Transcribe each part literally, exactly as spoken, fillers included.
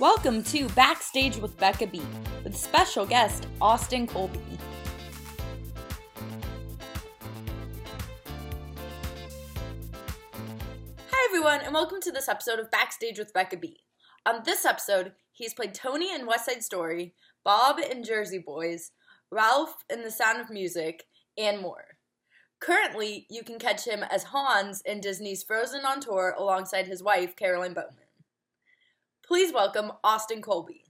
Welcome to Backstage with Becca B, with special guest Austin Colby. Hi everyone, and welcome to this episode of Backstage with Becca B. On this episode, he's played Tony in West Side Story, Bob in Jersey Boys, Ralph in The Sound of Music, and more. Currently, you can catch him as Hans in Disney's Frozen on Tour alongside his wife, Caroline Bowman. Please welcome Austin Colby.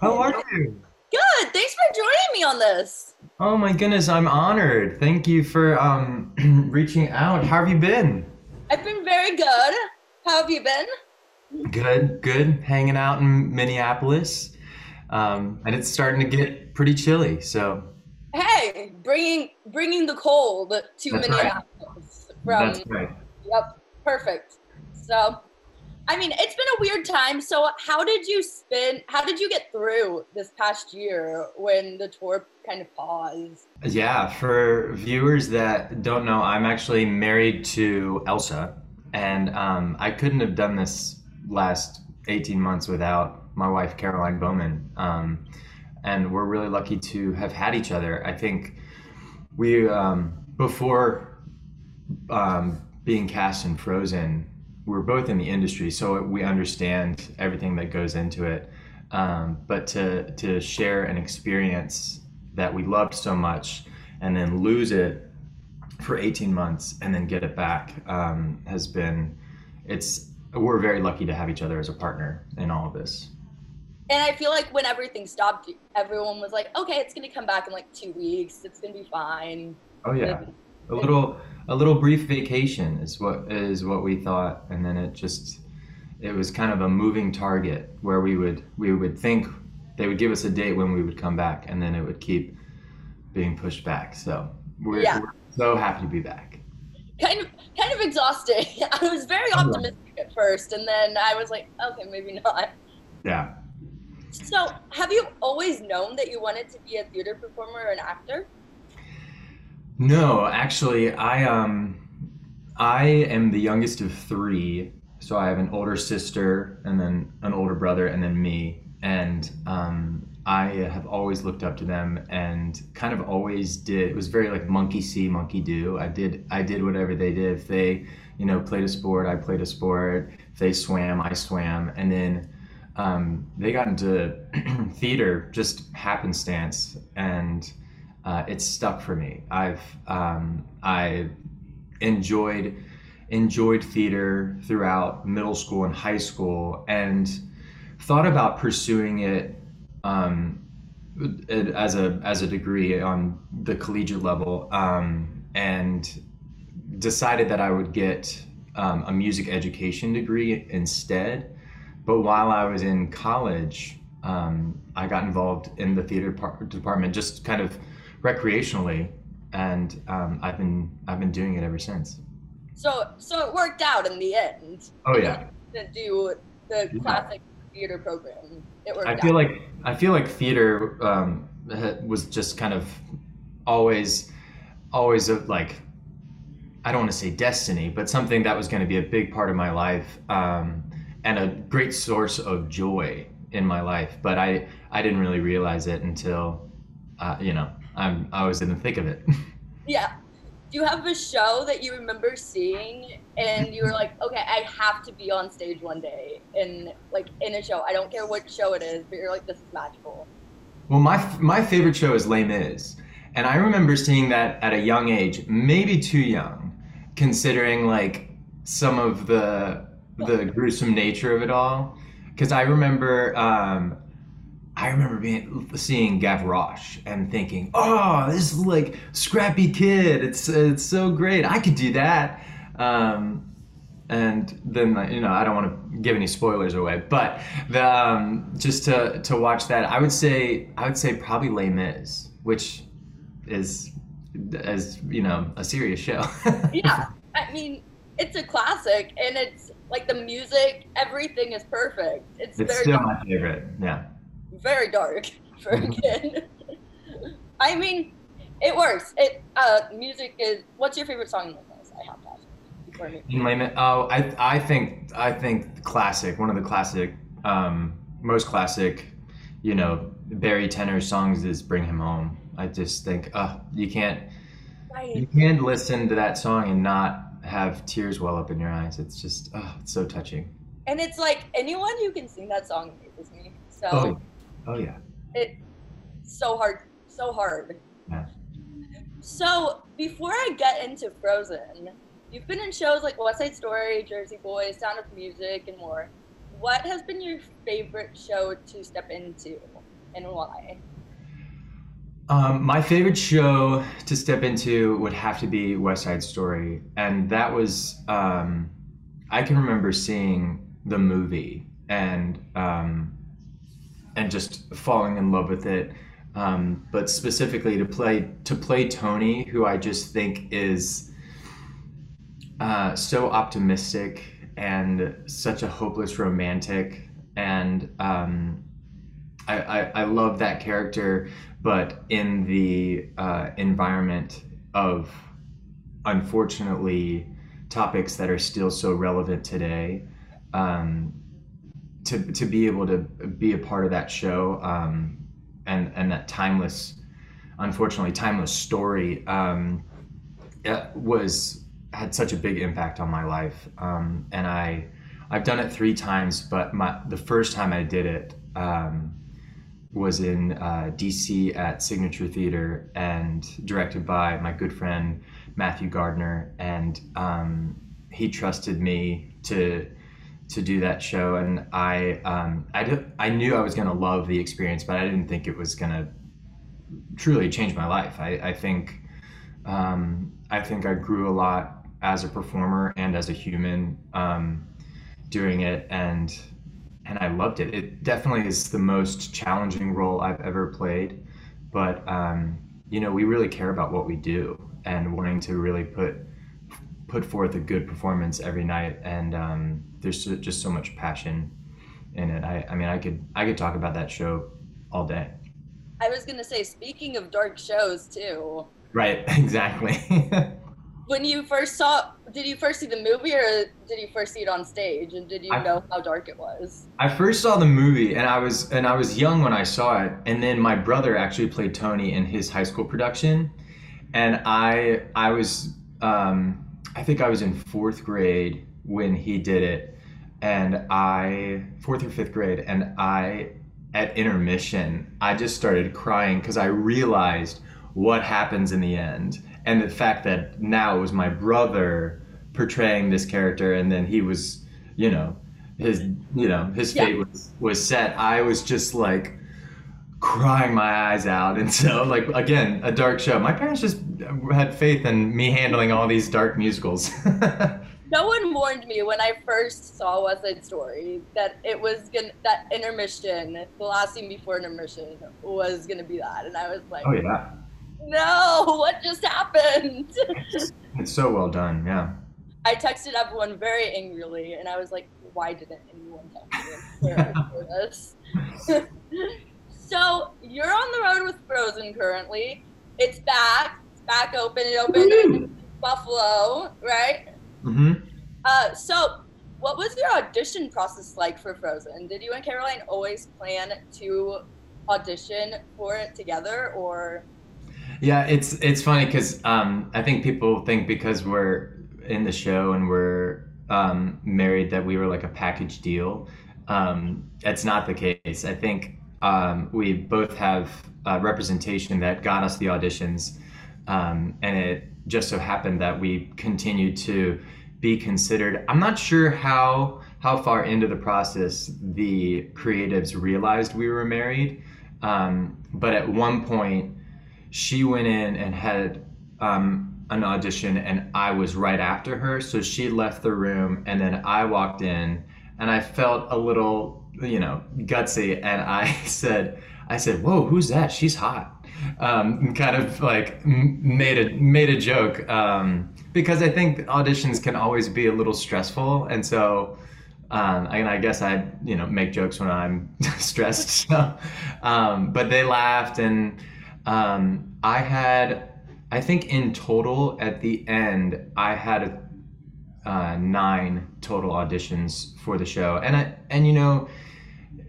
How are you? Good. Thanks for joining me on this. Oh my goodness, I'm honored. Thank you for um, reaching out. How have you been? I've been very good. How have you been? Good, good. Hanging out in Minneapolis. Um, and it's starting to get pretty chilly, so. Hey, bringing bringing the cold to That's Minneapolis. Right. From, That's right. Yep, perfect. So, I mean, it's been a weird time. So, how did you spin? How did you get through this past year when the tour kind of paused? Yeah, for viewers that don't know, I'm actually married to Elsa, and um, I couldn't have done this last eighteen months without my wife, Caroline Bowman. Um, And we're really lucky to have had each other. I think we, um, before um, being cast in Frozen, we were both in the industry, so we understand everything that goes into it. Um, but to to share an experience that we loved so much and then lose it for eighteen months and then get it back um, has been, it's, we're very lucky to have each other as a partner in all of this. And I feel like when everything stopped, everyone was like, okay, it's going to come back in like two weeks. It's going to be fine. Oh, yeah. A little a little brief vacation is what is what we thought. And then it just, it was kind of a moving target where we would, we would think they would give us a date when we would come back. And then it would keep being pushed back. So we're, yeah. we're so happy to be back. Kind of, kind of exhausting. I was very optimistic at first. And then I was like, okay, maybe not. Yeah. So, have you always known that you wanted to be a theater performer or an actor? No, actually, I um, I am the youngest of three, so I have an older sister and then an older brother and then me, and um, I have always looked up to them and kind of always did. It was very like monkey see, monkey do. I did I did whatever they did. If they, you know, played a sport, I played a sport. If they swam, I swam, and then. Um, they got into theater just happenstance, and uh, it's stuck for me. I've um, I enjoyed enjoyed theater throughout middle school and high school, and thought about pursuing it um, as a as a degree on the collegiate level, um, and decided that I would get um, a music education degree instead. But while I was in college, um, I got involved in the theater par- department just kind of recreationally, and um, I've been I've been doing it ever since. So so it worked out in the end. Oh yeah. To do the yeah. classic theater program, it worked. I feel out. like I feel like theater um, was just kind of always always a, like I don't want to say destiny, but something that was going to be a big part of my life. Um, and a great source of joy in my life, but I, I didn't really realize it until, uh, you know, I'm, I was in the thick of it. Yeah. Do you have a show that you remember seeing and you were like, okay, I have to be on stage one day and like in a show, I don't care what show it is, but you're like, this is magical. Well, my, my favorite show is Les Mis. And I remember seeing that at a young age, maybe too young, considering like some of the, the gruesome nature of it all, because I remember um, I remember being seeing Gavroche and thinking, oh, this is like scrappy kid. It's it's so great. I could do that. Um, and then you know I don't want to give any spoilers away, but the, um, just to to watch that, I would say I would say probably Les Mis, which is as you know a serious show. Yeah, I mean it's a classic, and it's. Like the music, everything is perfect. It's, it's very still dark. My favorite, yeah. Very dark for a kid. I mean, it works. It uh, music is. What's your favorite song in Les Mis? I have to ask before me. In Les Mis, oh, I I think I think classic. One of the classic um, most classic, you know, Barry tenor songs is Bring Him Home. I just think, uh, you can't, right. you can't listen to that song and not have tears well up in your eyes. It's just, uh, it's so touching. And it's like, anyone who can sing that song amazes me. So, oh, oh yeah. It's so hard, so hard. Yeah. So before I get into Frozen, you've been in shows like West Side Story, Jersey Boys, Sound of Music, and more. What has been your favorite show to step into, and why? Um, my favorite show to step into would have to be West Side Story. And that was, um, I can remember seeing the movie and um, and just falling in love with it. Um, but specifically to play to play Tony, who I just think is uh, so optimistic and such a hopeless romantic. And um, I, I, I love that character, but in the uh, environment of, unfortunately, topics that are still so relevant today, um, to to be able to be a part of that show, um, and and that timeless, unfortunately timeless story, um, it was had such a big impact on my life. Um, and I I've done it three times, but my the first time I did it um, was in uh, D C at Signature Theater, and directed by my good friend Matthew Gardner, and um, he trusted me to to do that show, and I um, I, did, I knew I was gonna love the experience, but I didn't think it was gonna truly change my life. I, I think um, I think I grew a lot as a performer and as a human um, doing it, and and I loved it. It definitely is the most challenging role I've ever played, but um, you know, we really care about what we do, and wanting to really put put forth a good performance every night, and um, there's just so much passion in it. I, I mean, I could I could talk about that show all day. I was gonna say, speaking of dark shows too. Right, exactly. When you first saw, did you first see the movie, or did you first see it on stage, and did you I, know how dark it was? I first saw the movie, and I was and I was young when I saw it, and then my brother actually played Tony in his high school production, and I I was um, I think I was in fourth grade when he did it, and I, fourth or fifth grade, and I, at intermission, I just started crying because I realized what happens in the end, and the fact that now it was my brother portraying this character, and then he was, you know, his, you know, his fate yeah. was, was set. I was just like crying my eyes out, and so, like, again, a dark show. My parents just had faith in me handling all these dark musicals. No one warned me when I first saw West Side Story that it was gonna, that intermission, the last scene before intermission, was gonna be that, and I was like, oh yeah, no, what just happened? It's, it's so well done, yeah. I texted everyone very angrily, and I was like, why didn't anyone tell me for this? So you're on the road with Frozen currently. It's back, it's back open, it opened in Buffalo, right? Mm-hmm. Uh, so what was your audition process like for Frozen? Did you and Caroline always plan to audition for it together, or? Yeah, it's it's funny because um, I think people think because we're in the show and we're um, married that we were like a package deal. Um, that's not the case. I think um, we both have uh, representation that got us the auditions, um, and it just so happened that we continued to be considered. I'm not sure how how far into the process the creatives realized we were married, um, but at one point she went in and had um, an audition, and I was right after her, so she left the room, and then I walked in, and I felt a little, you know, gutsy, and I said, I said, whoa, who's that? She's hot. Um, kind of like made a made a joke um, because I think auditions can always be a little stressful, and so um, and I guess I you know make jokes when I'm stressed. So, um, but they laughed, and um, I had I think in total at the end I had uh, nine total auditions for the show, and I and you know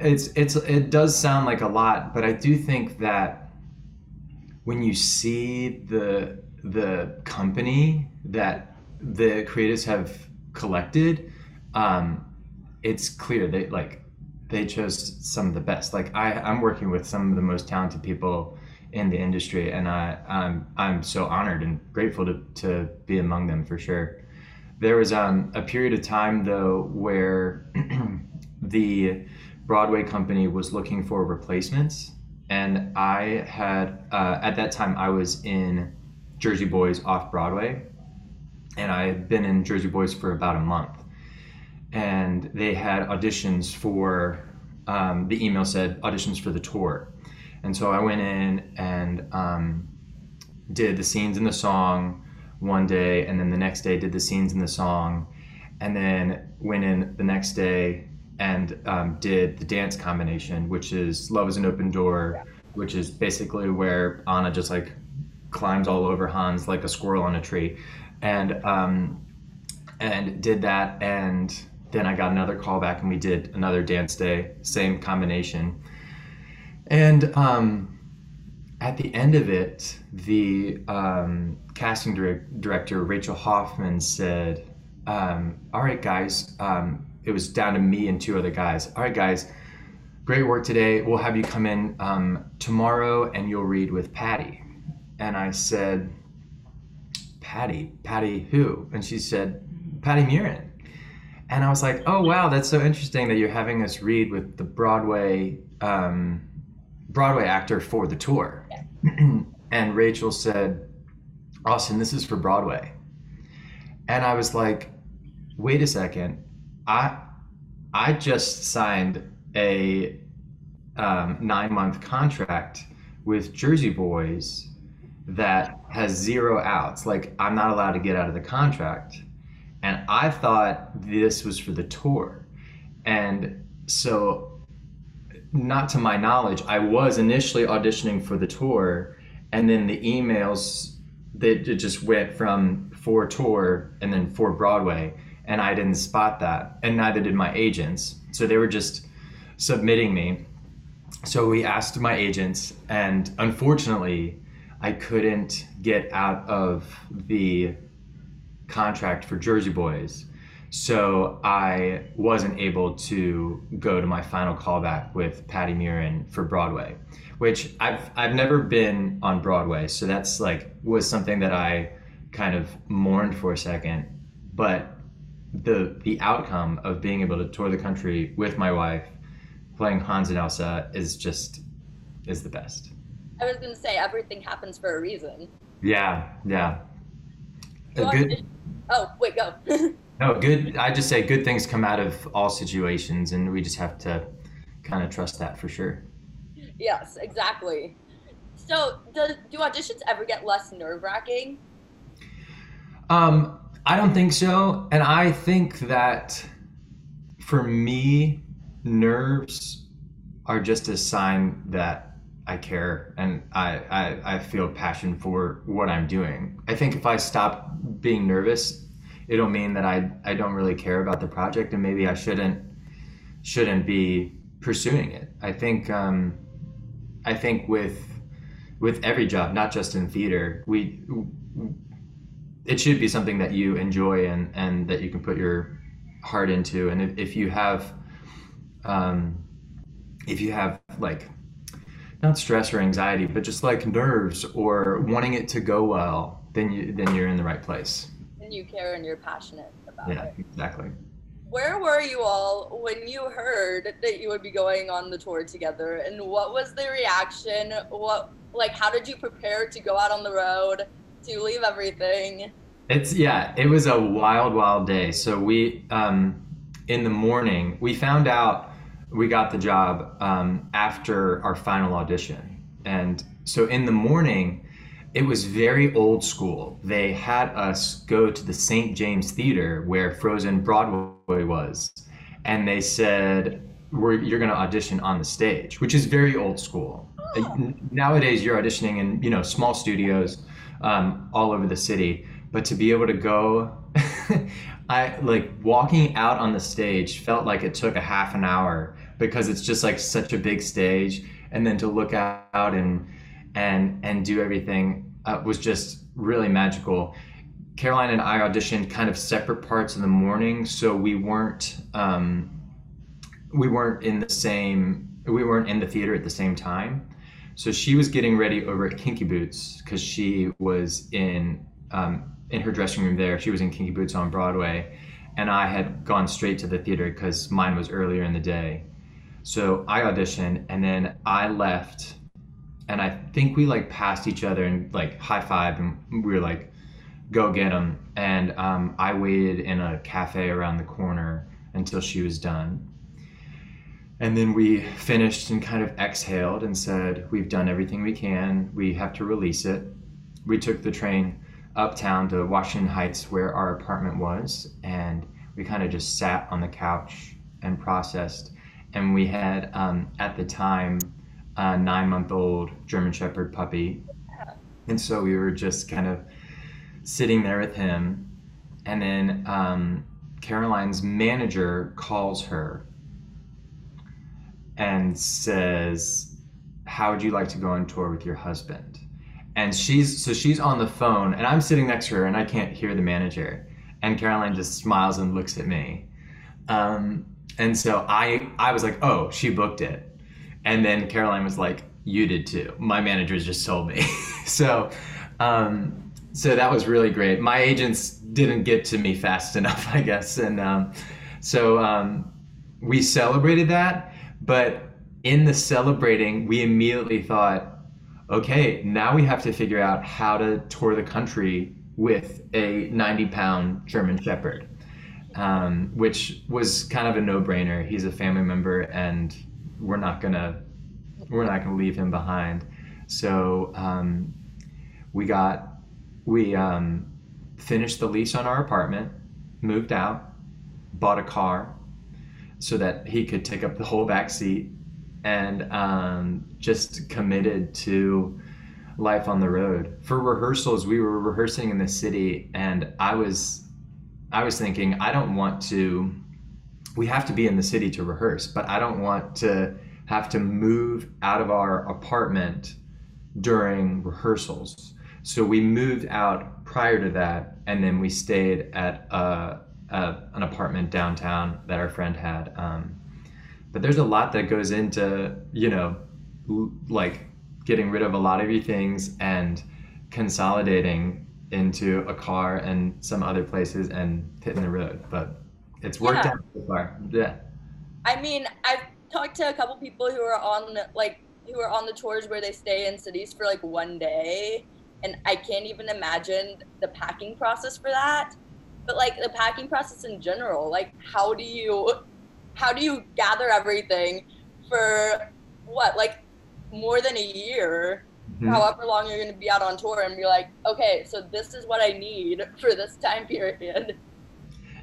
It's it's it does sound like a lot, but I do think that when you see the the company that the creatives have collected, um, it's clear they like they chose some of the best. Like I, I'm working with some of the most talented people in the industry, and I I'm I'm so honored and grateful to to be among them for sure. There was um, a period of time though where the Broadway company was looking for replacements, and I had uh, at that time I was in Jersey Boys off Broadway, and I had been in Jersey Boys for about a month, and they had auditions for um, the email said auditions for the tour, and so I went in and um, did the scenes in the song one day, and then the next day did the scenes in the song, and then went in the next day and um, did the dance combination, which is Love Is An Open Door, which is basically where Anna just like climbs all over Hans like a squirrel on a tree, and um, and did that, and then I got another call back and we did another dance day, same combination. And um, at the end of it, the um, casting dir- director, Rachel Hoffman, said, um, all right, guys, um, it was down to me and two other guys. All right, guys, great work today. We'll have you come in um, tomorrow and you'll read with Patty. And I said, Patty? Patty who? And she said, Patty Murin. And I was like, oh, wow, that's so interesting that you're having us read with the Broadway um, Broadway actor for the tour. And Rachel said, Austin, this is for Broadway. And I was like, wait a second. I I just signed a um, nine-month contract with Jersey Boys that has zero outs. Like, I'm not allowed to get out of the contract. And I thought this was for the tour. And so, not to my knowledge, I was initially auditioning for the tour, and then the emails, they, it just went from for tour and then for Broadway. And I didn't spot that, and neither did my agents. So they were just submitting me. So we asked my agents, and unfortunately, I couldn't get out of the contract for Jersey Boys. So I wasn't able to go to my final callback with Patty Murin for Broadway, which I've I've never been on Broadway. So that's like was something that I kind of mourned for a second, but the the outcome of being able to tour the country with my wife playing Hans and Elsa is just is the best. I was gonna say everything happens for a reason. Yeah, yeah. A good, oh wait, go. No, good. I just say good things come out of all situations, and we just have to kind of trust that for sure. Yes, exactly. So does, do auditions ever get less nerve-wracking? Um I don't think so, and I think that for me, nerves are just a sign that I care and I, I, I feel passion for what I'm doing. I think if I stop being nervous, it'll mean that I, I don't really care about the project, and maybe I shouldn't shouldn't be pursuing it. I think um, I think with with every job, not just in theater, we. we it should be something that you enjoy and, and that you can put your heart into. And if, if you have, um, if you have like, not stress or anxiety, but just like nerves or wanting it to go well, then you, then you're in the right place. And you care and you're passionate about yeah, it. Yeah, exactly. Where were you all when you heard that you would be going on the tour together, and what was the reaction? What, like, how did you prepare to go out on the road? To leave everything. It's yeah, it was a wild, wild day. So we, um, in the morning, we found out we got the job um, after our final audition. And so in the morning, it was very old school. They had us go to the Saint James Theater where Frozen Broadway was. And they said, We're, you're gonna audition on the stage, which is very old school. Oh. Nowadays, you're auditioning in, you know, small studios. Um, all over the city, but to be able to go, I like walking out on the stage felt like it took a half an hour because it's just like such a big stage, and then to look out and and and do everything uh, was just really magical. Caroline and I auditioned kind of separate parts in the morning, so we weren't um, we weren't in the same we weren't in the theater at the same time. So she was getting ready over at Kinky Boots because she was in um, in her dressing room there. She was in Kinky Boots on Broadway, and I had gone straight to the theater because mine was earlier in the day. So I auditioned, and then I left, and I think we like passed each other and like high-fived, and we were like, go get them. And um, I waited in a cafe around the corner until she was done. And then we finished and kind of exhaled and said, we've done everything we can, we have to release it. We took the train uptown to Washington Heights where our apartment was, and we kind of just sat on the couch and processed. And we had, um, at the time, a nine-month-old German Shepherd puppy. And so we were just kind of sitting there with him. And then um, Caroline's manager calls her and says, how would you like to go on tour with your husband? And she's, so she's on the phone, and I'm sitting next to her, and I can't hear the manager. And Caroline just smiles and looks at me. Um, And so I, I was like, oh, she booked it. And then Caroline was like, you did too. My manager just told me. so um, so that was really great. My agents didn't get to me fast enough, I guess. And um, so um, we celebrated that. But in the celebrating, we immediately thought, okay, now we have to figure out how to tour the country with a ninety-pound German Shepherd. Um, which was kind of a no-brainer. He's a family member, and we're not gonna we're not gonna leave him behind. So um, we got we um, finished the lease on our apartment, moved out, bought a car so that he could take up the whole back seat, and um, just committed to life on the road. For rehearsals, we were rehearsing in the city, and I was. I was thinking, I don't want to, we have to be in the city to rehearse, but I don't want to have to move out of our apartment during rehearsals. So we moved out prior to that, and then we stayed at a, a, an apartment downtown that our friend had. Um, but there's a lot that goes into, you know, like getting rid of a lot of your things and consolidating into a car and some other places and hitting the road, but it's worked yeah. out so far. Yeah. I mean, I've talked to a couple people who are on like who are on the tours where they stay in cities for like one day, and I can't even imagine the packing process for that. But like the packing process in general, like how do you how do you gather everything for what like more than a year? Mm-hmm. However long you're going to be out on tour and be like, okay, so this is what I need for this time period.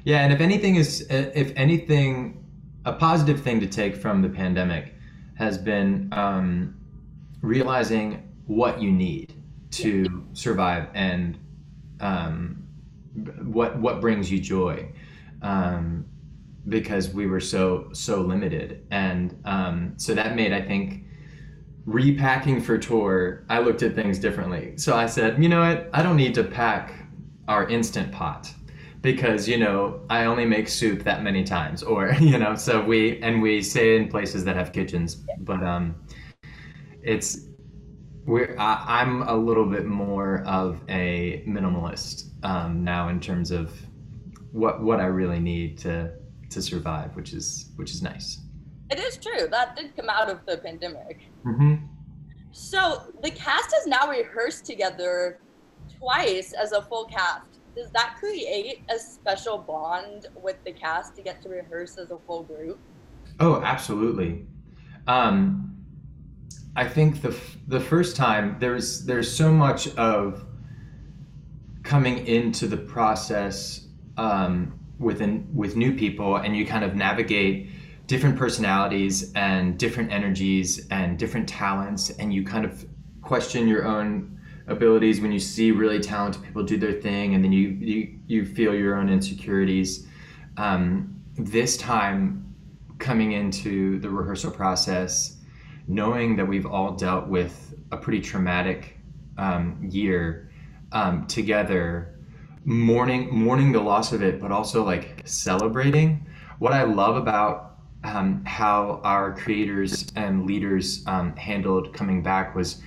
Yeah, and if anything is, if anything, a positive thing to take from the pandemic has been um, realizing what you need to survive and um, what what brings you joy, um, because we were so so limited, and um, so that made, I think, repacking for tour, I looked at things differently. So I said, you know what, I don't need to pack our Instant Pot because, you know, I only make soup that many times, or, you know, so we, and we stay in places that have kitchens, but um, it's, we're, I, I'm a little bit more of a minimalist um, now in terms of what what I really need to to survive, which is which is nice. It is true. That did come out of the pandemic. Mm-hmm. So the cast has now rehearsed together twice as a full cast. Does that create a special bond with the cast to get to rehearse as a full group? Oh, absolutely. Um, I think the f- the first time there's there's so much of coming into the process um, within with new people, and you kind of navigate different personalities and different energies and different talents, and you kind of question your own abilities when you see really talented people do their thing, and then you you, you feel your own insecurities. Um, this time coming into the rehearsal process, knowing that we've all dealt with a pretty traumatic um, year um, together, mourning mourning the loss of it, but also like celebrating. What I love about um, how our creators and leaders um, handled coming back was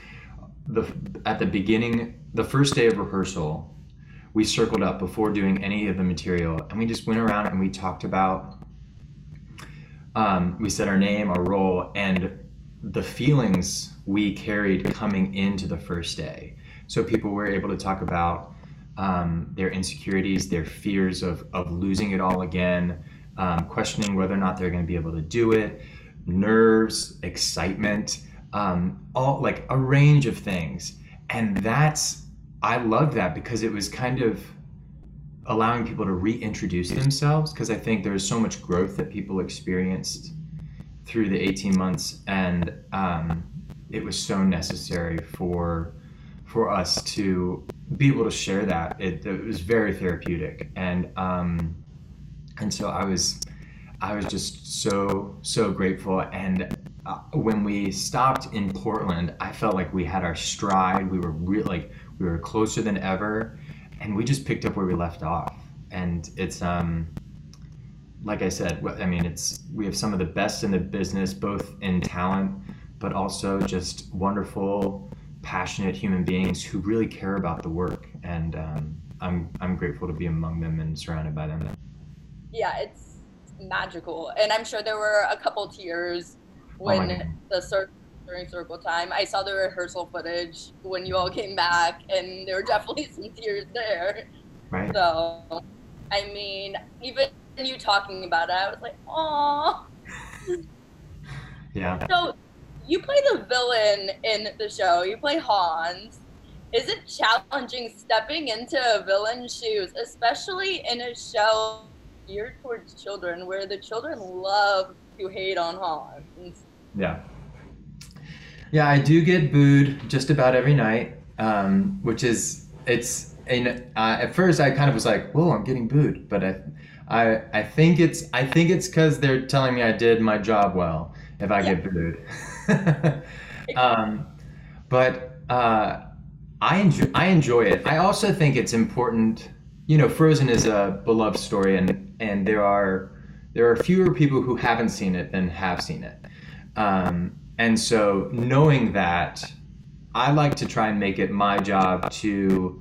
the at the beginning, the first day of rehearsal, we circled up before doing any of the material, and we just went around and we talked about, um, we said our name, our role, and the feelings we carried coming into the first day. So people were able to talk about um, their insecurities, their fears of, of losing it all again, um, questioning whether or not they're gonna be able to do it, nerves, excitement, um, all like a range of things. And that's, I love that, because it was kind of allowing people to reintroduce themselves, because I think there's so much growth that people experienced through the eighteen months, and um, it was so necessary for for us to be able to share that. It, it was very therapeutic, and um, and so I was I was just so so grateful. And uh, when we stopped in Portland, I felt like we had our stride. We were really like. We were closer than ever, and we just picked up where we left off. And it's, um, like I said, I mean, it's we have some of the best in the business, both in talent, but also just wonderful, passionate human beings who really care about the work. And um, I'm I'm grateful to be among them and surrounded by them. Yeah, it's magical, and I'm sure there were a couple tears when oh the circle. During circle time. I saw the rehearsal footage when you all came back, and there were definitely some tears there. Right. So, I mean, even you talking about it, I was like, "Aw." Yeah. So, you play the villain in the show. You play Hans. Is it challenging stepping into a villain's shoes, especially in a show geared towards children, where the children love to hate on Hans? Yeah. Yeah, I do get booed just about every night, um, which is, it's, and uh, at first I kind of was like, whoa, I'm getting booed. But I I, I think it's I think it's because they're telling me I did my job well if I yeah. get booed. um, but uh, I, enjoy, I enjoy it. I also think it's important, you know, Frozen is a beloved story, and, and there are there are fewer people who haven't seen it than have seen it. Um, And so knowing that, I like to try and make it my job to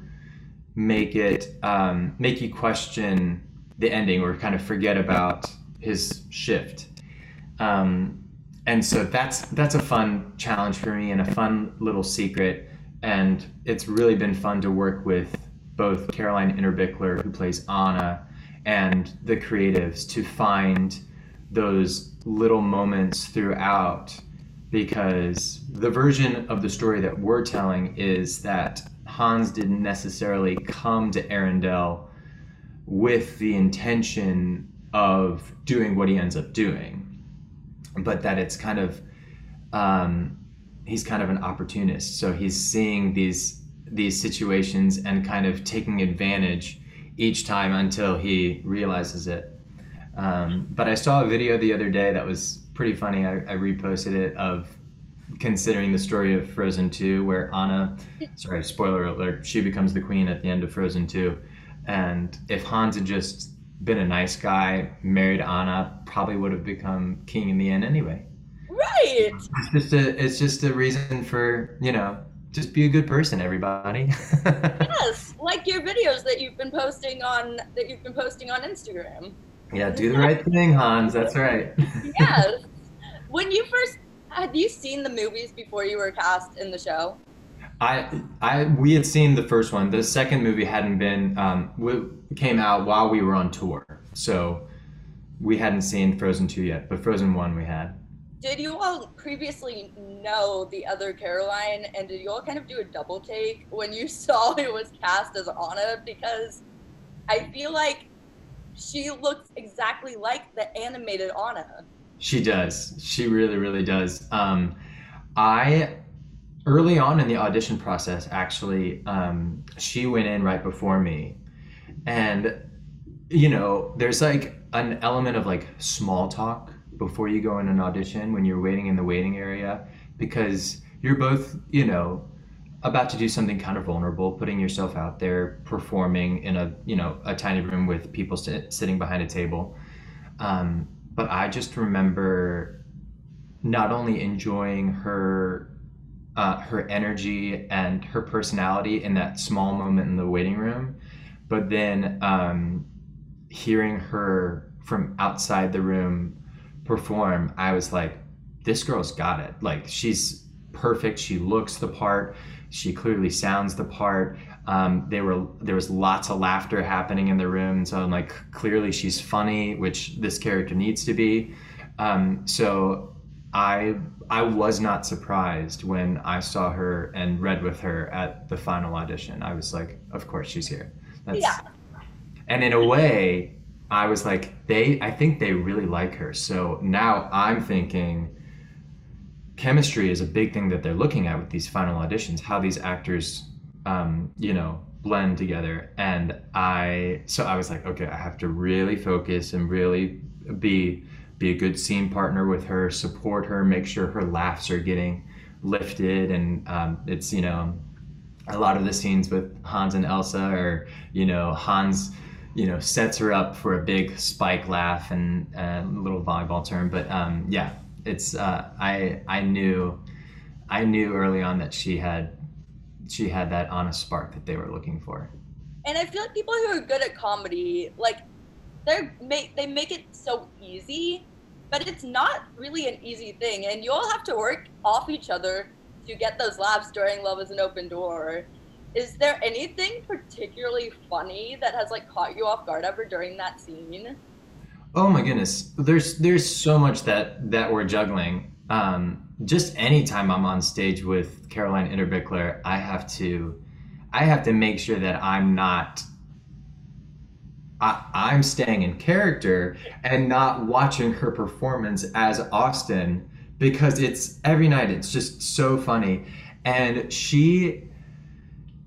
make it, um, make you question the ending or kind of forget about his shift. Um, and so that's that's a fun challenge for me and a fun little secret. And it's really been fun to work with both Caroline Innerbichler, who plays Anna, and the creatives to find those little moments throughout, because the version of the story that we're telling is that Hans didn't necessarily come to Arendelle with the intention of doing what he ends up doing, but that it's kind of, um, he's kind of an opportunist. So he's seeing these, these situations and kind of taking advantage each time until he realizes it. Um, but I saw a video the other day that was pretty funny. I, I reposted it of considering the story of Frozen two, where Anna, sorry, spoiler alert, she becomes the queen at the end of Frozen two. And if Hans had just been a nice guy, married Anna, probably would have become king in the end anyway. Right. It's just a, it's just a reason for, you know, just be a good person, everybody. Yes, like your videos that you've been posting on that you've been posting on Instagram. Yeah, do the right thing, Hans. That's right. Yes. When you first, had you seen the movies before you were cast in the show? I, I, we had seen the first one. The second movie hadn't been, um, we, came out while we were on tour. So we hadn't seen Frozen two yet, but Frozen one we had. Did you all previously know the other Caroline, and did you all kind of do a double take when you saw who was cast as Anna? Because I feel like she looks exactly like the animated Anna. She does. She really, really does. Um, I, early on in the audition process, actually, um, she went in right before me. And, you know, there's like an element of like small talk before you go in an audition when you're waiting in the waiting area, because you're both, you know, about to do something kind of vulnerable, putting yourself out there, performing in a, you know, a tiny room with people sit, sitting behind a table. Um, but I just remember not only enjoying her uh, her energy and her personality in that small moment in the waiting room, but then um, hearing her from outside the room perform, I was like, this girl's got it. Like, she's perfect. She looks the part. She clearly sounds the part. Um, they were, there was lots of laughter happening in the room. And so I'm like, clearly she's funny, which this character needs to be. Um, so I, I was not surprised when I saw her and read with her at the final audition. I was like, of course she's here. That's, yeah. And in a way I was like, they, I think they really like her. So now I'm thinking, chemistry is a big thing that they're looking at with these final auditions, how these actors, um, you know, blend together. And I, so I was like, okay, I have to really focus and really be, be a good scene partner with her, support her, make sure her laughs are getting lifted. And um, it's, you know, a lot of the scenes with Hans and Elsa are, you know, Hans, you know, sets her up for a big spike laugh and a little volleyball term, but um, yeah. It's uh, I I knew I knew early on that she had she had that honest spark that they were looking for. And I feel like people who are good at comedy, like they're make they make it so easy, but it's not really an easy thing. And you all have to work off each other to get those laughs during Love Is an Open Door. Is there anything particularly funny that has like caught you off guard ever during that scene? Oh my goodness, there's there's so much that, that we're juggling. Um, just anytime I'm on stage with Caroline Innerbichler, I have to I have to make sure that I'm not, I, I'm staying in character and not watching her performance as Austin, because it's every night, it's just so funny. And she,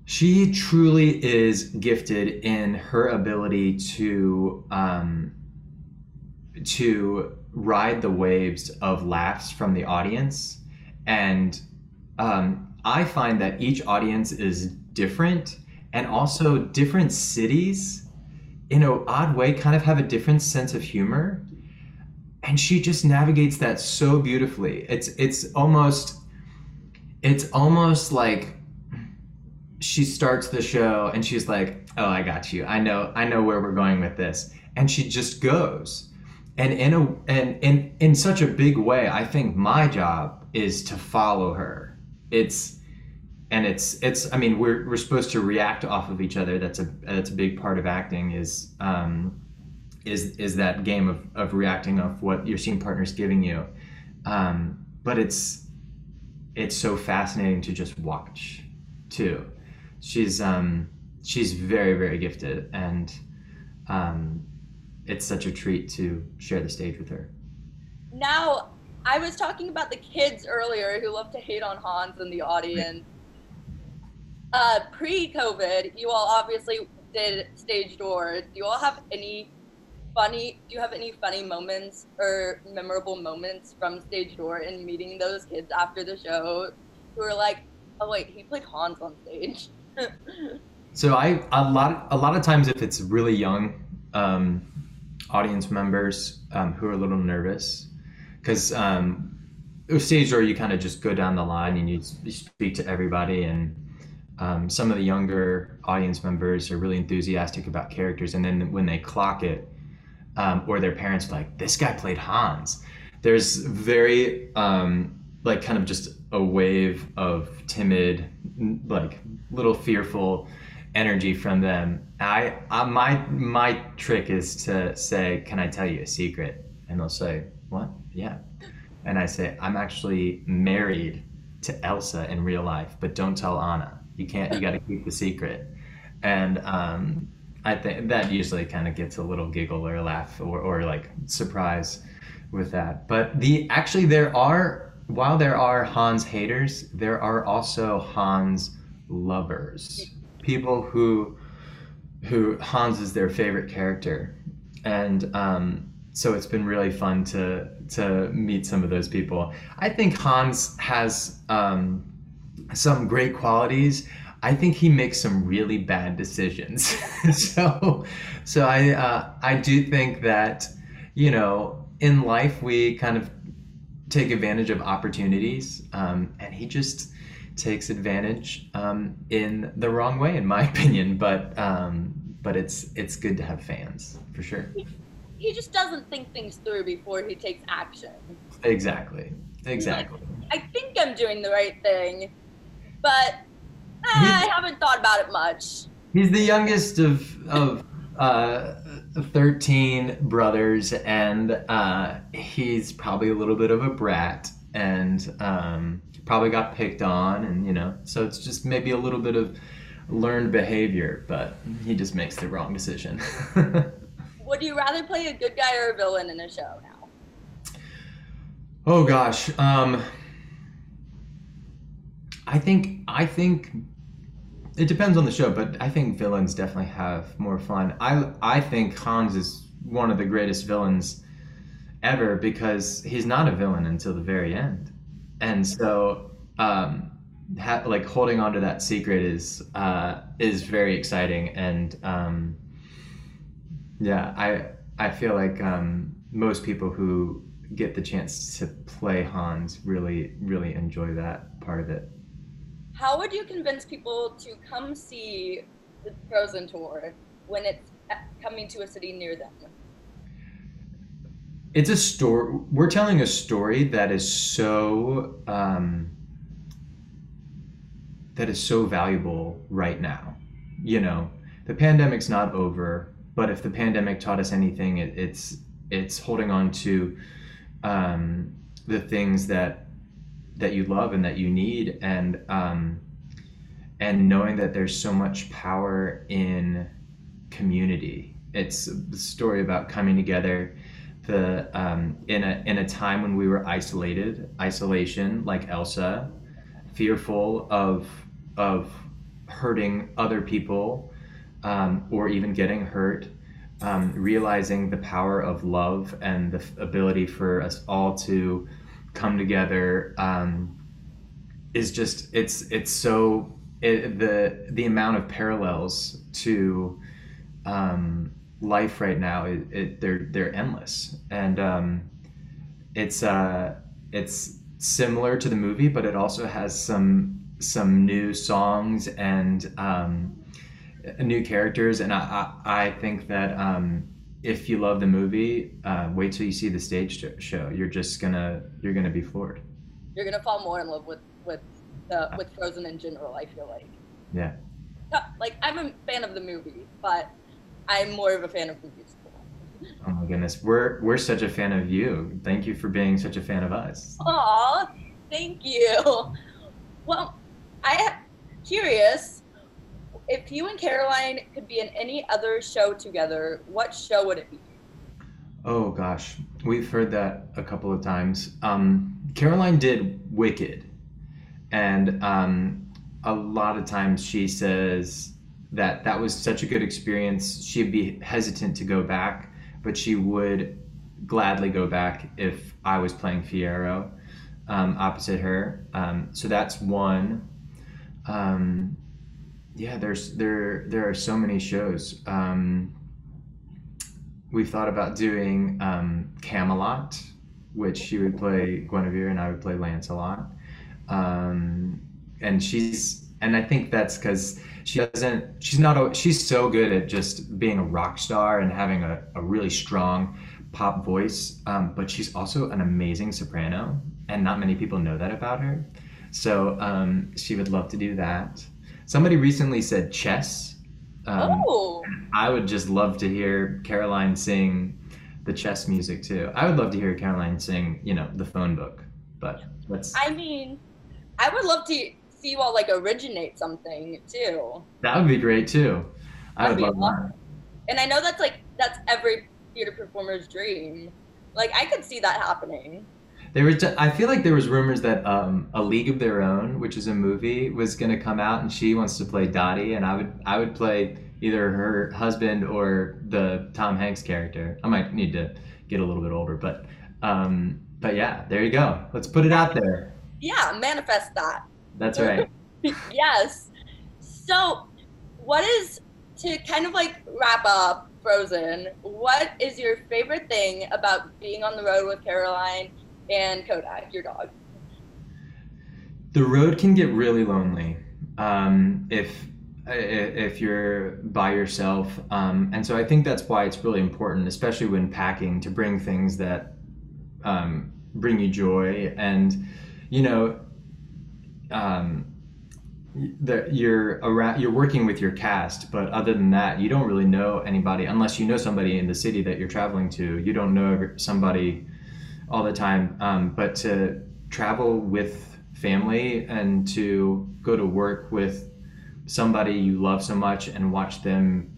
she truly is gifted in her ability to, um, to ride the waves of laughs from the audience. And um, I find that each audience is different, and also different cities in an odd way kind of have a different sense of humor. And she just navigates that so beautifully. It's it's almost, it's almost like she starts the show and she's like, oh, I got you. I know, I know where we're going with this. And she just goes. And in a and in, in such a big way, I think my job is to follow her. It's and it's it's I mean, we're we're supposed to react off of each other. That's a that's a big part of acting, is um is is that game of, of reacting off what your scene partner's giving you. Um, but it's it's so fascinating to just watch too. She's um she's very, very gifted, and um it's such a treat to share the stage with her. Now, I was talking about the kids earlier who love to hate on Hans in the audience. Uh, pre-COVID, you all obviously did stage doors. Do you all have any funny, do you have any funny moments or memorable moments from stage door and meeting those kids after the show who are like, oh wait, he played Hans on stage? So I, a lot, a lot of times if it's really young, um, audience members um, who are a little nervous, because um, stage door you kind of just go down the line and you, you speak to everybody, and um, some of the younger audience members are really enthusiastic about characters, and then when they clock it, um, or their parents are like, this guy played Hans, there's very um, like kind of just a wave of timid, like little fearful energy from them. I, I my my trick is to say, can I tell you a secret? And they'll say, what? Yeah. And I say, I'm actually married to Elsa in real life, but don't tell Anna. You can't, you gotta keep the secret. And um, I think that usually kind of gets a little giggle or laugh or, or like surprise with that. But the actually there are, while there are Hans haters, there are also Hans lovers. People who who Hans is their favorite character, and um, So it's been really fun to to meet some of those people. I think Hans has um, some great qualities. I think he makes some really bad decisions. so so I uh, I do think that, you know, in life we kind of take advantage of opportunities, um, and he just takes advantage um, in the wrong way, in my opinion. But um, but it's it's good to have fans, for sure. He, he just doesn't think things through before he takes action. Exactly, exactly. Like, I think I'm doing the right thing, but I haven't thought about it much. He's the youngest of of uh, thirteen brothers, and uh, he's probably a little bit of a brat, and um, probably got picked on, and you know, so it's just maybe a little bit of learned behavior, but he just makes the wrong decision. Would you rather play a good guy or a villain in a show now? Oh gosh, um, I think I think. It depends on the show, but I think villains definitely have more fun. I I think Hans is one of the greatest villains ever because he's not a villain until the very end. And so um, ha- like holding on to that secret is uh, is very exciting. And um, yeah, I I feel like um, most people who get the chance to play Hans really, really enjoy that part of it. How would you convince people to come see the Frozen tour when it's coming to a city near them? It's a story. We're telling a story that is so um, that is so valuable right now. You know, the pandemic's not over, but if the pandemic taught us anything, it, it's it's holding on to um, the things that. that you love and that you need, and um, and knowing that there's so much power in community. It's a story about coming together the um, in a in a time when we were isolated, isolation like Elsa, fearful of of hurting other people um, or even getting hurt, um, realizing the power of love and the ability for us all to come together um, is just it's it's so it, the the amount of parallels to um, life right now it, it, they're they're endless, and um, it's uh, it's similar to the movie, but it also has some some new songs and um, new characters, and I I, I think that um, if you love the movie, uh, wait till you see the stage show. You're just gonna, you're gonna be floored. You're gonna fall more in love with with uh, with Frozen in general, I feel like. Yeah. Like, I'm a fan of the movie, but I'm more of a fan of the musical. Oh my goodness, we're we're such a fan of you. Thank you for being such a fan of us. Aw, thank you. Well, I'm curious. If you and Caroline could be in any other show together, what show would it be? Oh gosh, we've heard that a couple of times. Um, Caroline did Wicked, and um, a lot of times she says that that was such a good experience. She'd be hesitant to go back, but she would gladly go back if I was playing Fiyero um, opposite her. Um, so that's one. Um, Yeah, there's there there are so many shows. Um, we've thought about doing um, Camelot, which she would play Guinevere and I would play Lancelot. Um, and she's and I think that's because she doesn't she's not a, she's so good at just being a rock star and having a, a really strong pop voice, um, but she's also an amazing soprano, and not many people know that about her. So um, she would love to do that. Somebody recently said chess. Um, oh. I would just love to hear Caroline sing the chess music too. I would love to hear Caroline sing, you know, The Phone Book. But let's. I mean, I would love to see you all like originate something too. That would be great too. I That'd would love awesome. that. And I know that's like that's every theater performer's dream. Like, I could see that happening. There was just, I feel like there was rumors that um, A League of Their Own, which is a movie, was going to come out, and she wants to play Dottie, and I would I would play either her husband or the Tom Hanks character. I might need to get a little bit older. But um, but yeah, there you go. Let's put it out there. Yeah, manifest that. That's right. Yes. So what is, to kind of like wrap up Frozen, what is your favorite thing about being on the road with Caroline and Kodak, your dog? The road can get really lonely um, if if you're by yourself. Um, and so I think that's why it's really important, especially when packing, to bring things that um, bring you joy. And, you know, um, the, you're around, you're working with your cast, but other than that, you don't really know anybody unless you know somebody in the city that you're traveling to. You don't know somebody all the time, um, but to travel with family and to go to work with somebody you love so much and watch them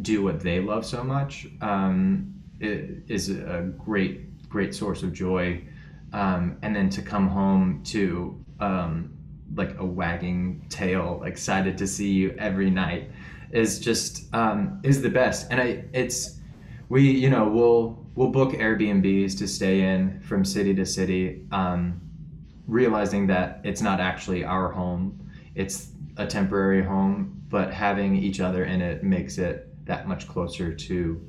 do what they love so much um, it is a great, great source of joy. Um, and then to come home to um, like a wagging tail, excited to see you every night, is just um, is the best. And I, it's we, you know, we'll we'll book Airbnbs to stay in from city to city, um, realizing that it's not actually our home; it's a temporary home, but having each other in it makes it that much closer to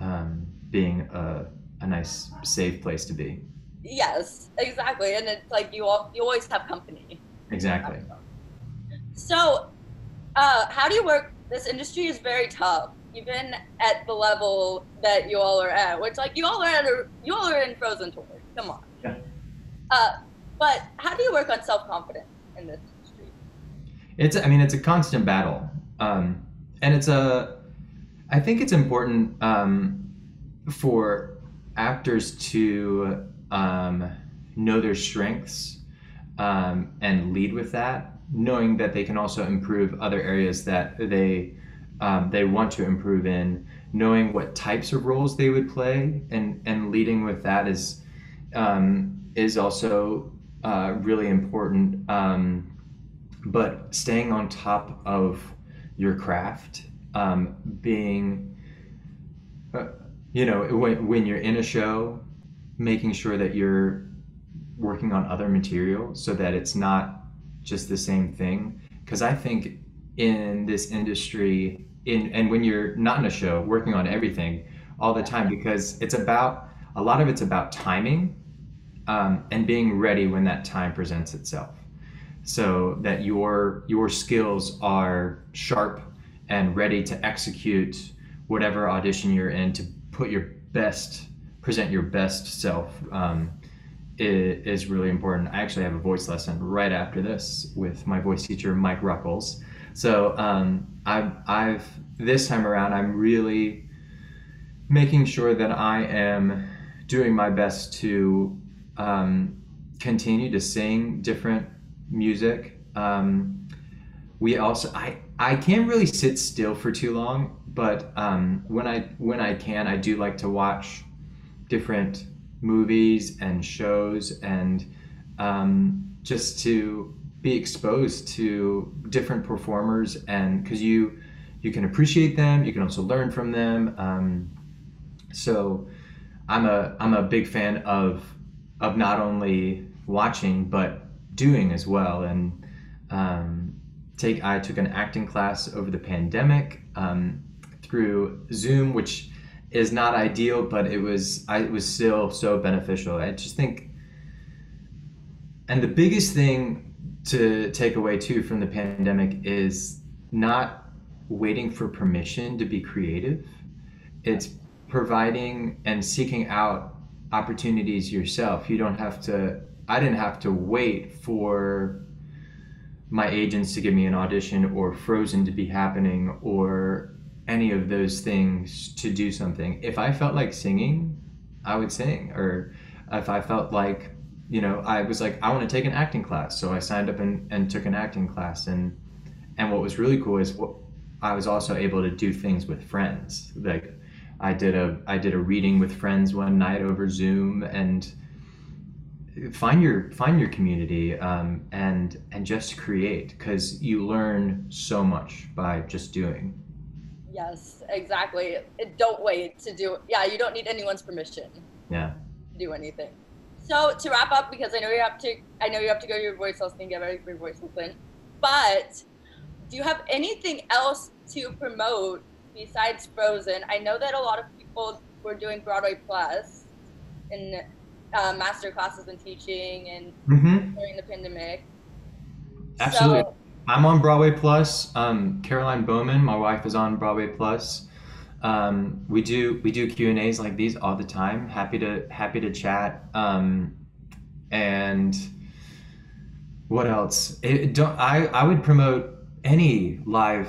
um, being a, a nice, safe place to be. Yes, exactly. And it's like you all, you always have company. Exactly. So uh, how do you work? This industry is very tough, even at the level that you all are at, which like you all are at a, you all are in Frozen Tour. Come on. Yeah. Uh, but how do you work on self-confidence in this? It's, I mean, it's a constant battle. Um, and it's a, I think it's important um, for actors to um, know their strengths um, and lead with that, knowing that they can also improve other areas that they, um, they want to improve in, knowing what types of roles they would play, and, and leading with that is, um, is also uh, really important. Um, But staying on top of your craft, um, being, uh, you know, when, when you're in a show, making sure that you're working on other material so that it's not just the same thing. Because I think in this industry, in and when you're not in a show, working on everything all the time, because it's about, a lot of it's about timing um, and being ready when that time presents itself. So that your your skills are sharp and ready to execute whatever audition you're in, to put your best, present your best self um, is, is really important. I actually have a voice lesson right after this with my voice teacher, Mike Ruckles. So um, I've, I've, this time around, I'm really making sure that I am doing my best to um, continue to sing different music. Um, we also, I, I can't really sit still for too long, but um, when I when I can, I do like to watch different movies and shows, and um, just to be exposed to different performers, and because you you can appreciate them, you can also learn from them. Um, so I'm a I'm a big fan of of not only watching but doing as well. And um, take I took an acting class over the pandemic um, through Zoom, which is not ideal, but it was I it was still so beneficial. I just think, and the biggest thing to take away too from the pandemic is not waiting for permission to be creative. It's providing and seeking out opportunities yourself. You don't have to I didn't have to wait for my agents to give me an audition or Frozen to be happening or any of those things to do something. If I felt like singing, I would sing. Or if I felt like, you know, I was like, I want to take an acting class. So I signed up and, and took an acting class. And and what was really cool is what, I was also able to do things with friends. Like I did a I did a reading with friends one night over Zoom. And find your find your community um, and and just create, because you learn so much by just doing. Yes, exactly. Don't wait to do, yeah, you don't need anyone's permission. Yeah. To do anything. So to wrap up, because I know you have to, I know you have to go to your voice lesson and get ready for your voice lesson, but do you have anything else to promote besides Frozen? I know that a lot of people were doing Broadway Plus and uh, master classes and teaching and mm-hmm. during the pandemic. Absolutely. So, I'm on Broadway Plus. Um, Caroline Bowman, my wife, is on Broadway Plus. Um, we do we do Q and A's like these all the time. Happy to happy to chat. Um, and what else? It, don't I, I would promote any live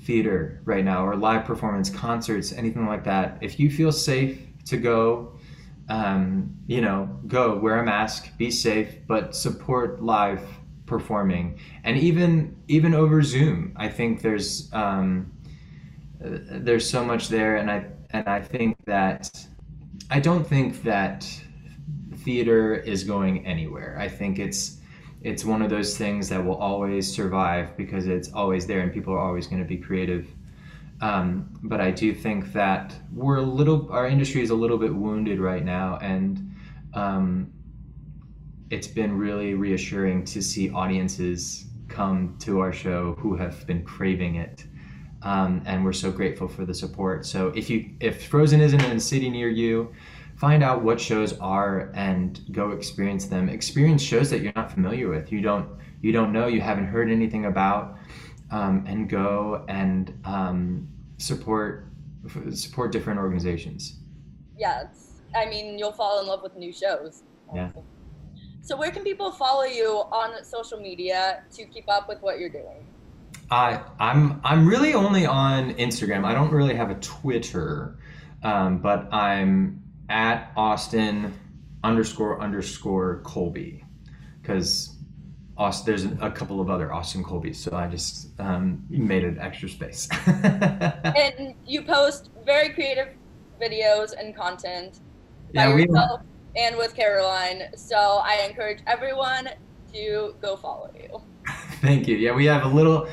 theater right now, or live performance, concerts, anything like that. If you feel safe to go, um, you know, go. Wear a mask, be safe, but support live performing. And even even over Zoom, I think there's um, there's so much there, and I and I think that I don't think that theater is going anywhere. I think it's it's one of those things that will always survive because it's always there and people are always going to be creative. Um, but I do think that we're a little, our industry is a little bit wounded right now. And um, it's been really reassuring to see audiences come to our show who have been craving it. Um, and we're so grateful for the support. So if you, if Frozen isn't in a city near you, find out what shows are and go experience them. Experience shows that you're not familiar with. You don't you don't know, you haven't heard anything about, um, and go and um, support support different organizations. Yeah, it's, I mean, you'll fall in love with new shows. Yeah. So where can people follow you on social media to keep up with what you're doing? I I'm I'm really only on Instagram. I don't really have a Twitter, um, but I'm at Austin underscore underscore Colby, because Austin, there's a couple of other Austin Colbys, so I just um, made an extra space. And you post very creative videos and content by yeah, we, yourself and with Caroline, so I encourage everyone to go follow you. Thank you. Yeah, we have a little,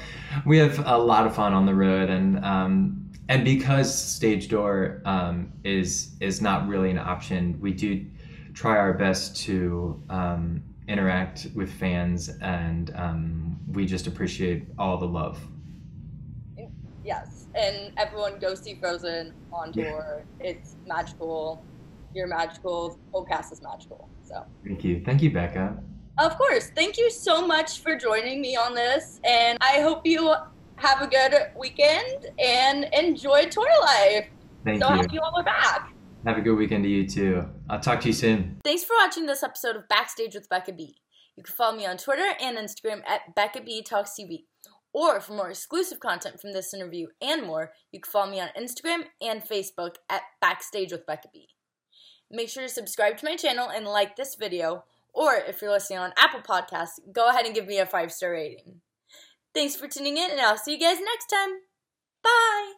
we have a lot of fun on the road, and um, and because stage door um, is is not really an option, we do try our best to um, interact with fans, and um, we just appreciate all the love. Yes, and everyone go see Frozen on tour. Yeah. It's magical. You're magical. The whole cast is magical. So thank you, thank you, Becca. Of course. Thank you so much for joining me on this, and I hope you have a good weekend and enjoy tour life. Thank so you. So happy you all are back. Have a good weekend to you too. I'll talk to you soon. Thanks for watching this episode of Backstage with Becca B. You can follow me on Twitter and Instagram at Becca B Talks T V. Or for more exclusive content from this interview and more, you can follow me on Instagram and Facebook at Backstage with Becca B. Make sure to subscribe to my channel and like this video. Or if you're listening on Apple Podcasts, go ahead and give me a five-star rating. Thanks for tuning in, and I'll see you guys next time. Bye!